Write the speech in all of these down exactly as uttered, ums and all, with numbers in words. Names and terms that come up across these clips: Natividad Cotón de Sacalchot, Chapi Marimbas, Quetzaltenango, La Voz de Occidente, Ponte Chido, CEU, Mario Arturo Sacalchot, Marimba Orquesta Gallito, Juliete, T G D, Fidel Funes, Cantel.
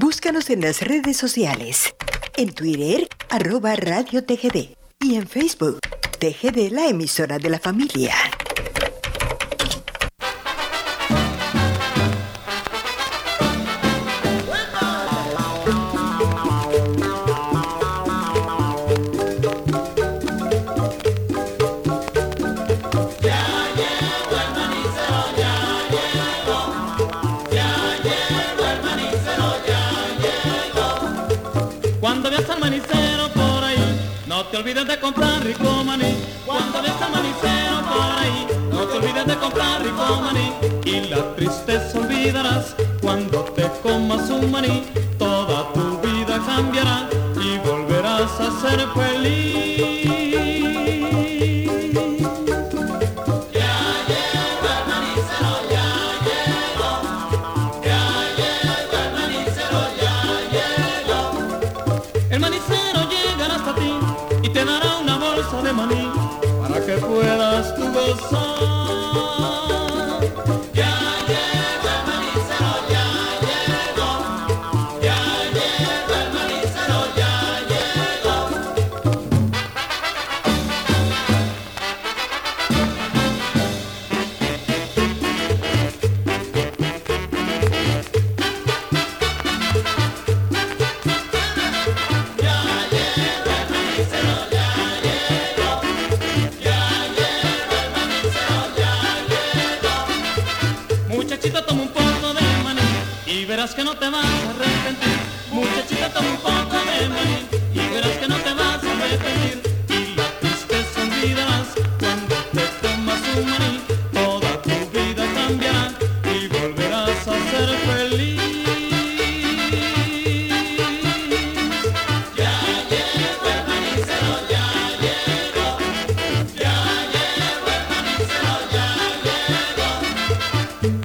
Búscanos en las redes sociales, en Twitter, arroba Radio T G D, y en Facebook, T G D, la emisora de la familia. No te olvides de comprar rico maní, cuando ves al manicero por ahí. No te olvides de comprar rico maní, y la tristeza olvidarás cuando te comas un maní. Toda tu vida cambiará y volverás a ser feliz. Ya llegó el manicero, ya llegó. Ya llegó el manicero, ya llegó. El manicero llegará hasta ti y te dará una bolsa de maní para que puedas tú gozar. Ya llegó el manicero, ya llegó. Ya llegó el manicero, ya llegó. Ya llegó el manicero. Que no te vas a arrepentir, muchachita, toma un poco de maní y verás que no te vas a arrepentir, y la tristeza olvidarás cuando te tomas un maní. Toda tu vida cambiará y volverás a ser feliz. Ya llegó el manicero, ya llegó. Ya llegó el manicero, ya llegó.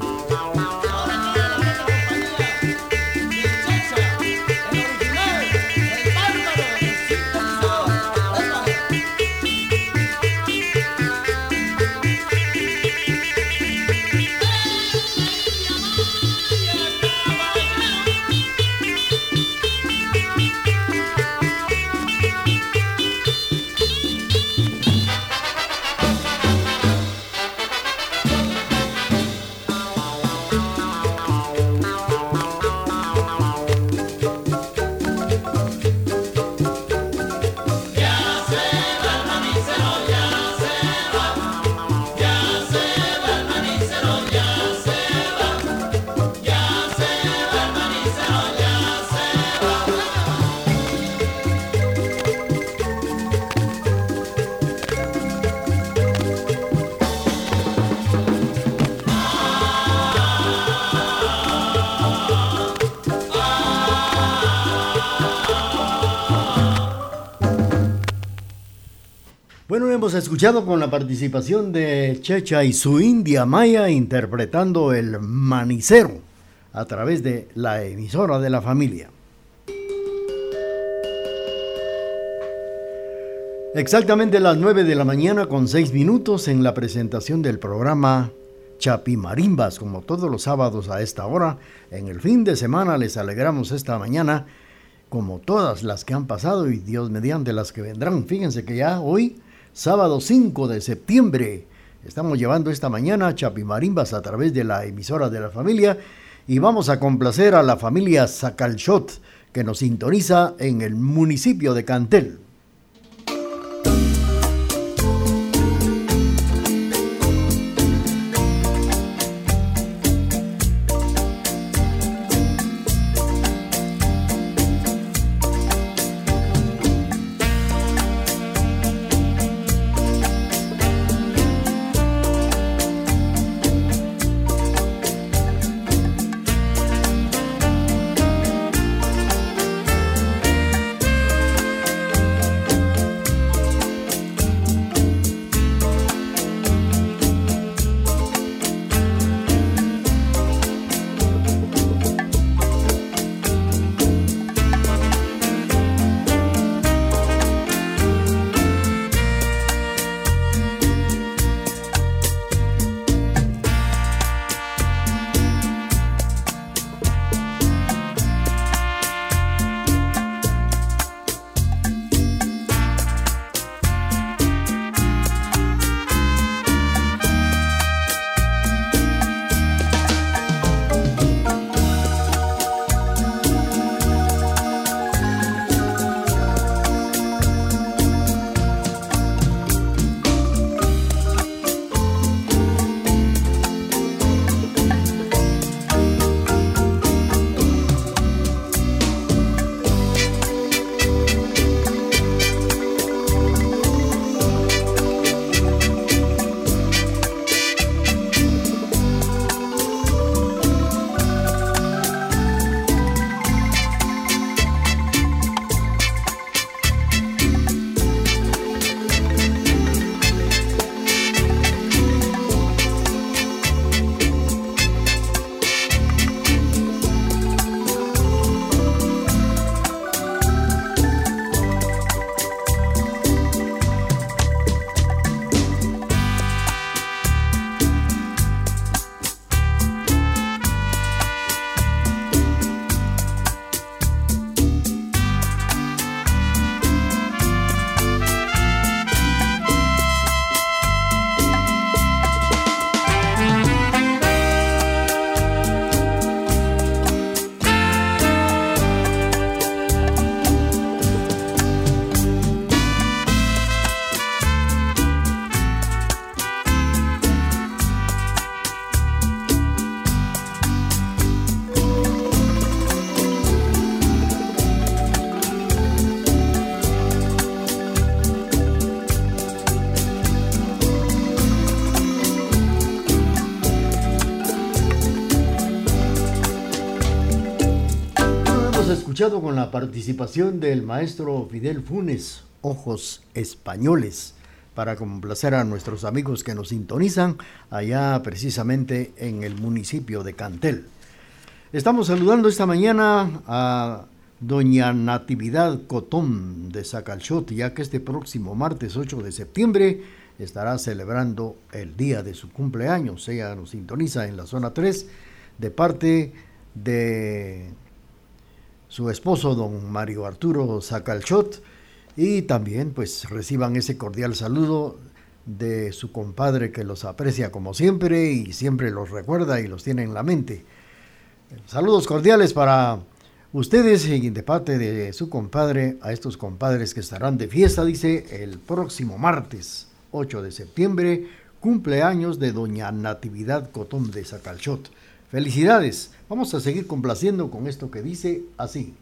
Bueno, hemos escuchado con la participación de Checha y su India Maya interpretando el manicero a través de la emisora de la familia. Exactamente las nueve de la mañana con seis minutos en la presentación del programa Chapi Marimbas, como todos los sábados a esta hora. En el fin de semana les alegramos esta mañana como todas las que han pasado y Dios mediante las que vendrán. Fíjense que ya hoy, sábado cinco de septiembre, estamos llevando esta mañana Chapi Marimbas a través de la emisora de la familia, y vamos a complacer a la familia Sacalchot que nos sintoniza en el municipio de Cantel. hemos escuchado con la participación del maestro Fidel Funes, Ojos Españoles, para complacer a nuestros amigos que nos sintonizan allá precisamente en el municipio de Cantel. Estamos saludando esta mañana a doña Natividad Cotón de Sacalchot, ya que este próximo martes ocho de septiembre estará celebrando el día de su cumpleaños. Ella nos sintoniza en la zona tres de parte de su esposo, don Mario Arturo Sacalchot, y también pues reciban ese cordial saludo de su compadre que los aprecia como siempre y siempre los recuerda y los tiene en la mente. Saludos cordiales para ustedes y de parte de su compadre a estos compadres que estarán de fiesta, dice, el próximo martes ocho de septiembre, cumpleaños de doña Natividad Cotón de Sacalchot. Felicidades. Vamos a seguir complaciendo con esto que dice así.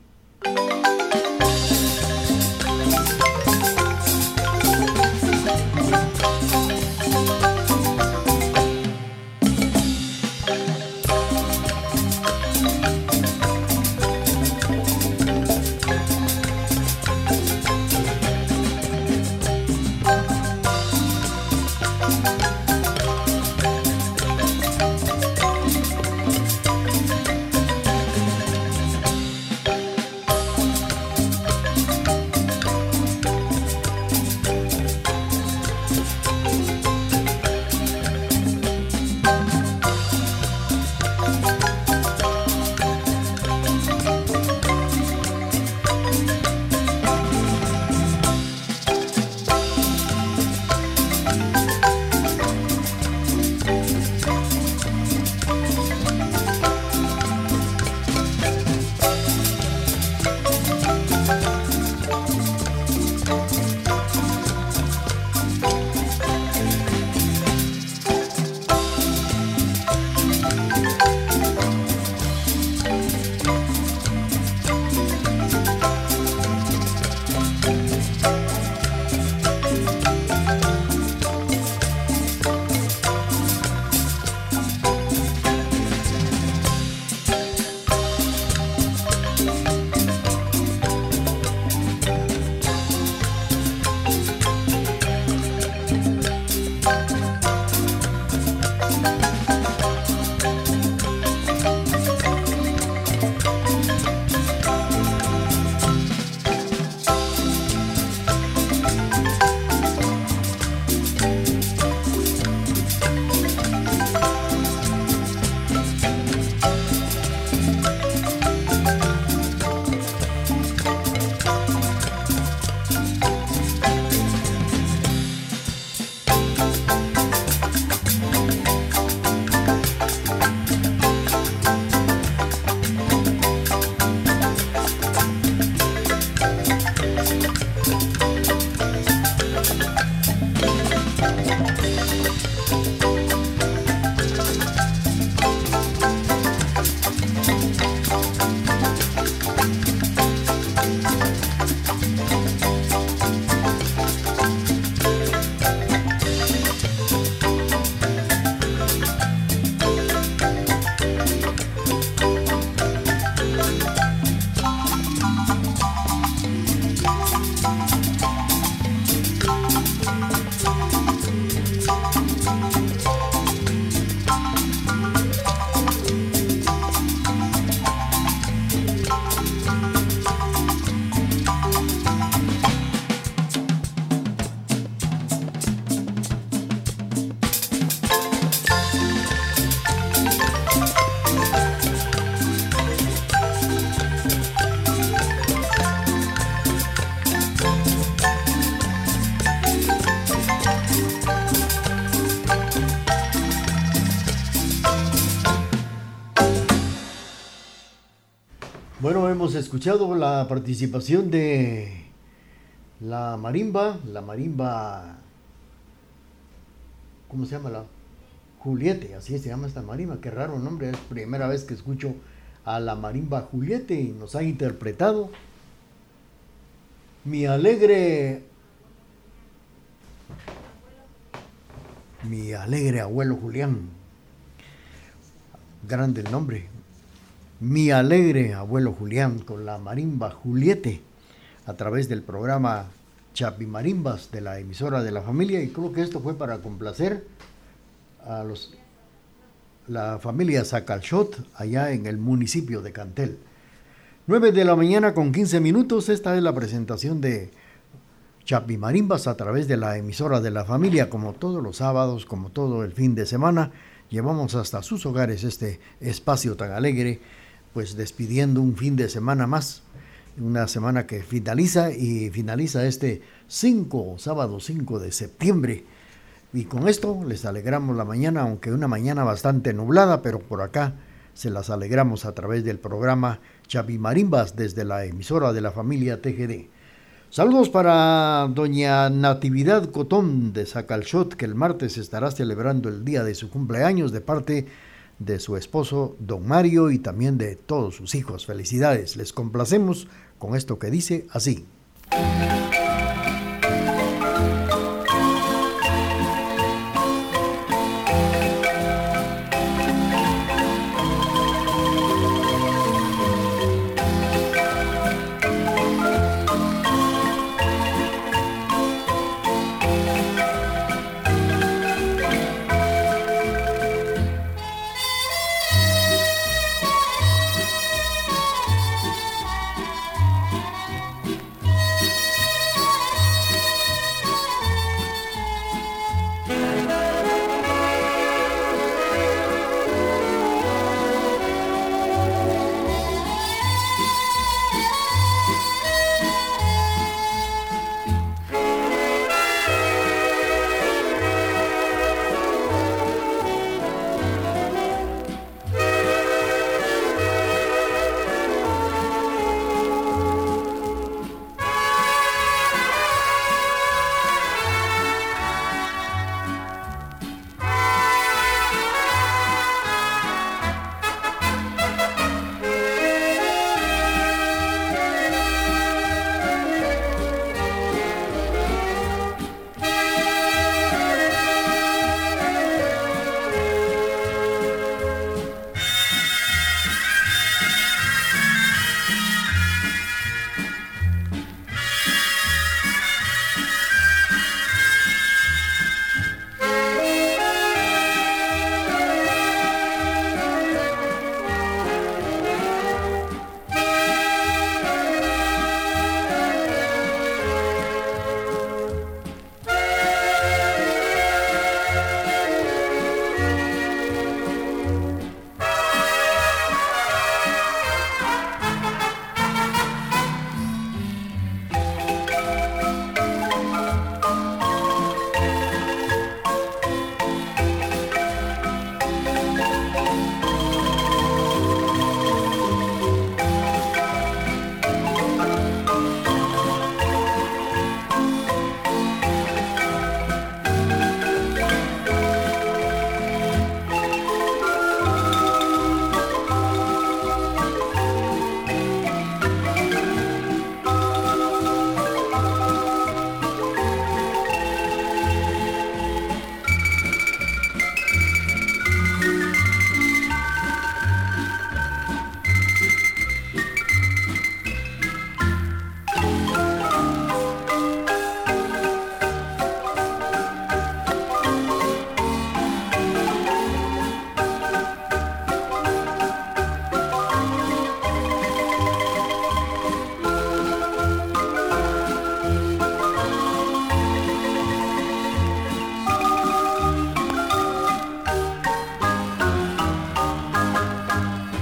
Bueno, hemos escuchado la participación de la marimba, la marimba, ¿cómo se llama? La Juliete, así se llama esta marimba, qué raro nombre, es primera vez que escucho a la marimba Juliete y nos ha interpretado Mi alegre, mi alegre abuelo Julián, grande el nombre. Mi alegre abuelo Julián con la marimba Juliete a través del programa Chapi Marimbas de la emisora de la familia, y creo que esto fue para complacer a los la familia Sacalchot allá en el municipio de Cantel. nueve de la mañana con quince minutos, esta es la presentación de Chapi Marimbas a través de la emisora de la familia, como todos los sábados, como todo el fin de semana. Llevamos hasta sus hogares este espacio tan alegre, pues despidiendo un fin de semana más, una semana que finaliza y finaliza este cinco, sábado cinco de septiembre. Y con esto les alegramos la mañana, aunque una mañana bastante nublada, pero por acá se las alegramos a través del programa Chapi Marimbas desde la emisora de la familia T G D. Saludos para doña Natividad Cotón de Sacalchot, que el martes estará celebrando el día de su cumpleaños de parte de su esposo don Mario y también de todos sus hijos. Felicidades, les complacemos con esto que dice así.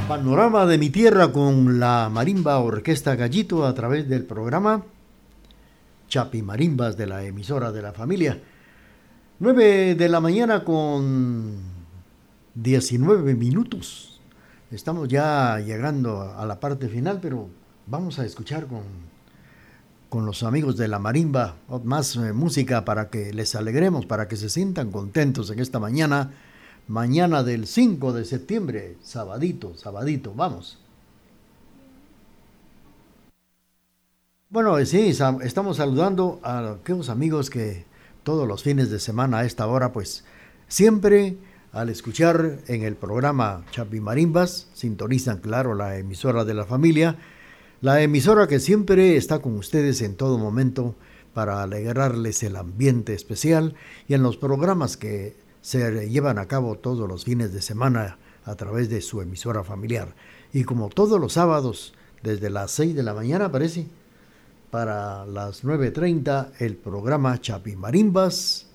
Panorama de mi tierra con la Marimba Orquesta Gallito a través del programa Chapi Marimbas de la emisora de la familia. nueve de la mañana con diecinueve minutos. Estamos ya llegando a la parte final, pero vamos a escuchar con, con los amigos de la Marimba más eh, música para que les alegremos, para que se sientan contentos en esta mañana. Mañana del cinco de septiembre, sabadito, sabadito, vamos. Bueno, sí, estamos saludando a aquellos amigos que todos los fines de semana a esta hora, pues, siempre al escuchar en el programa Chapi Marimbas, sintonizan, claro, la emisora de la familia, la emisora que siempre está con ustedes en todo momento para alegrarles el ambiente especial y en los programas que se llevan a cabo todos los fines de semana a través de su emisora familiar. Y como todos los sábados, desde las seis de la mañana, parece, para las nueve treinta, el programa Chapi Marimbas,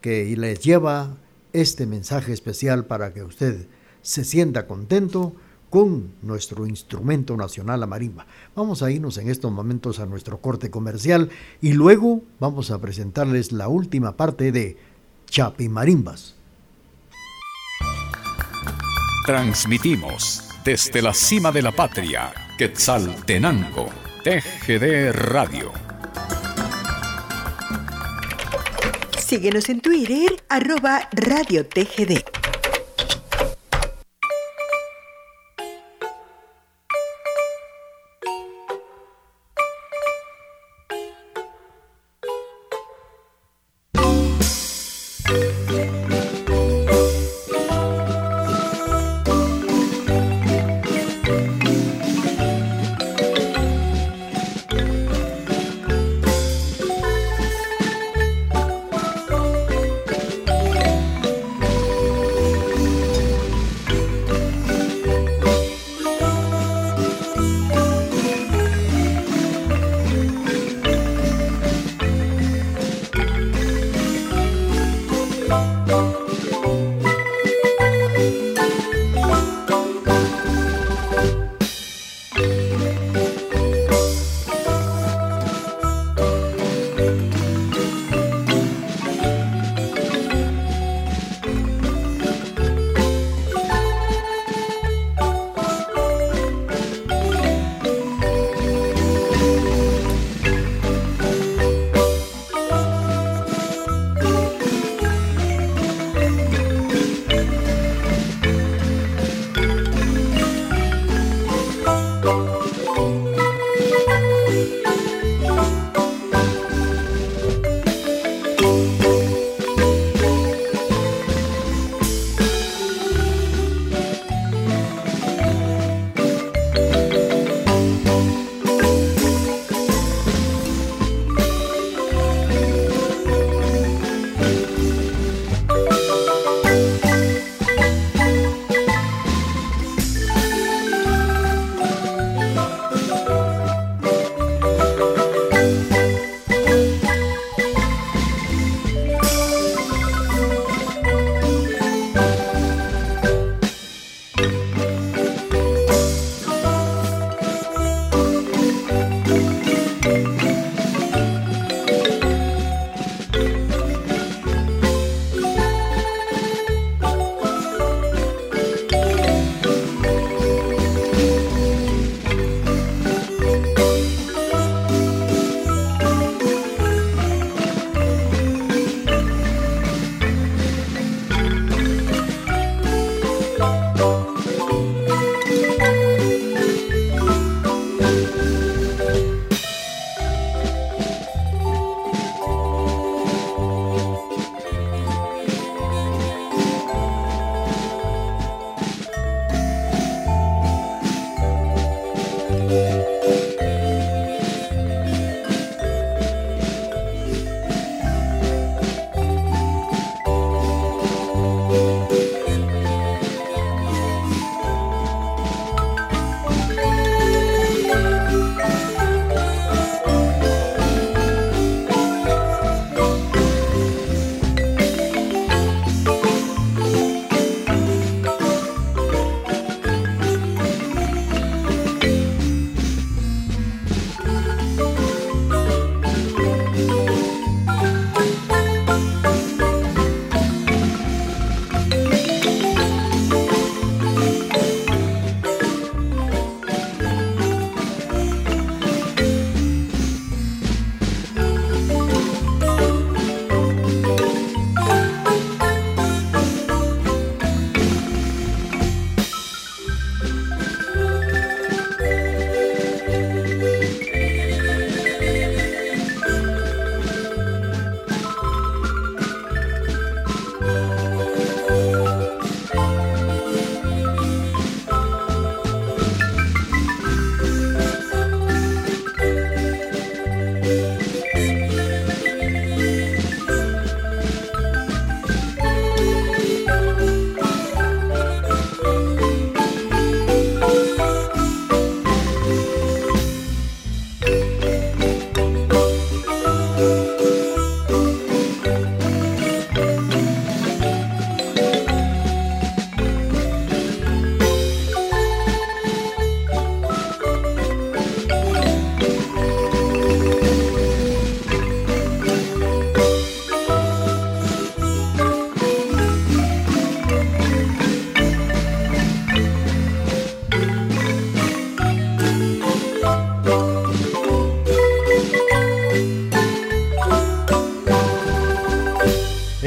que les lleva este mensaje especial para que usted se sienta contento con nuestro instrumento nacional, la marimba. Vamos a irnos en estos momentos a nuestro corte comercial y luego vamos a presentarles la última parte de Chapi Marimbas. Transmitimos desde la cima de la patria, Quetzaltenango, T G D Radio. Síguenos en Twitter, arroba Radio T G D.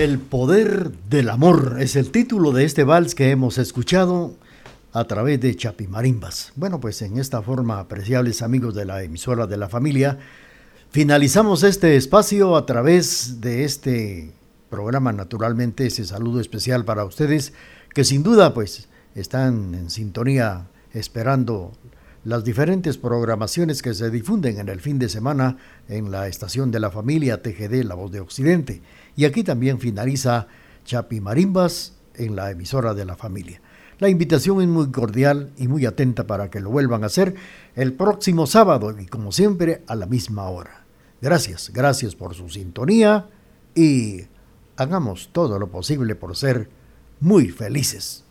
El poder del amor es el título de este vals que hemos escuchado a través de Chapi Marimbas. Bueno, pues en esta forma, apreciables amigos de la emisora de la familia, finalizamos este espacio a través de este programa. Naturalmente, ese saludo especial para ustedes que sin duda pues están en sintonía esperando las diferentes programaciones que se difunden en el fin de semana en la estación de la familia T G D, La Voz de Occidente. Y aquí también finaliza Chapi Marimbas en la emisora de la familia. La invitación es muy cordial y muy atenta para que lo vuelvan a hacer el próximo sábado y como siempre a la misma hora. Gracias, gracias por su sintonía y hagamos todo lo posible por ser muy felices.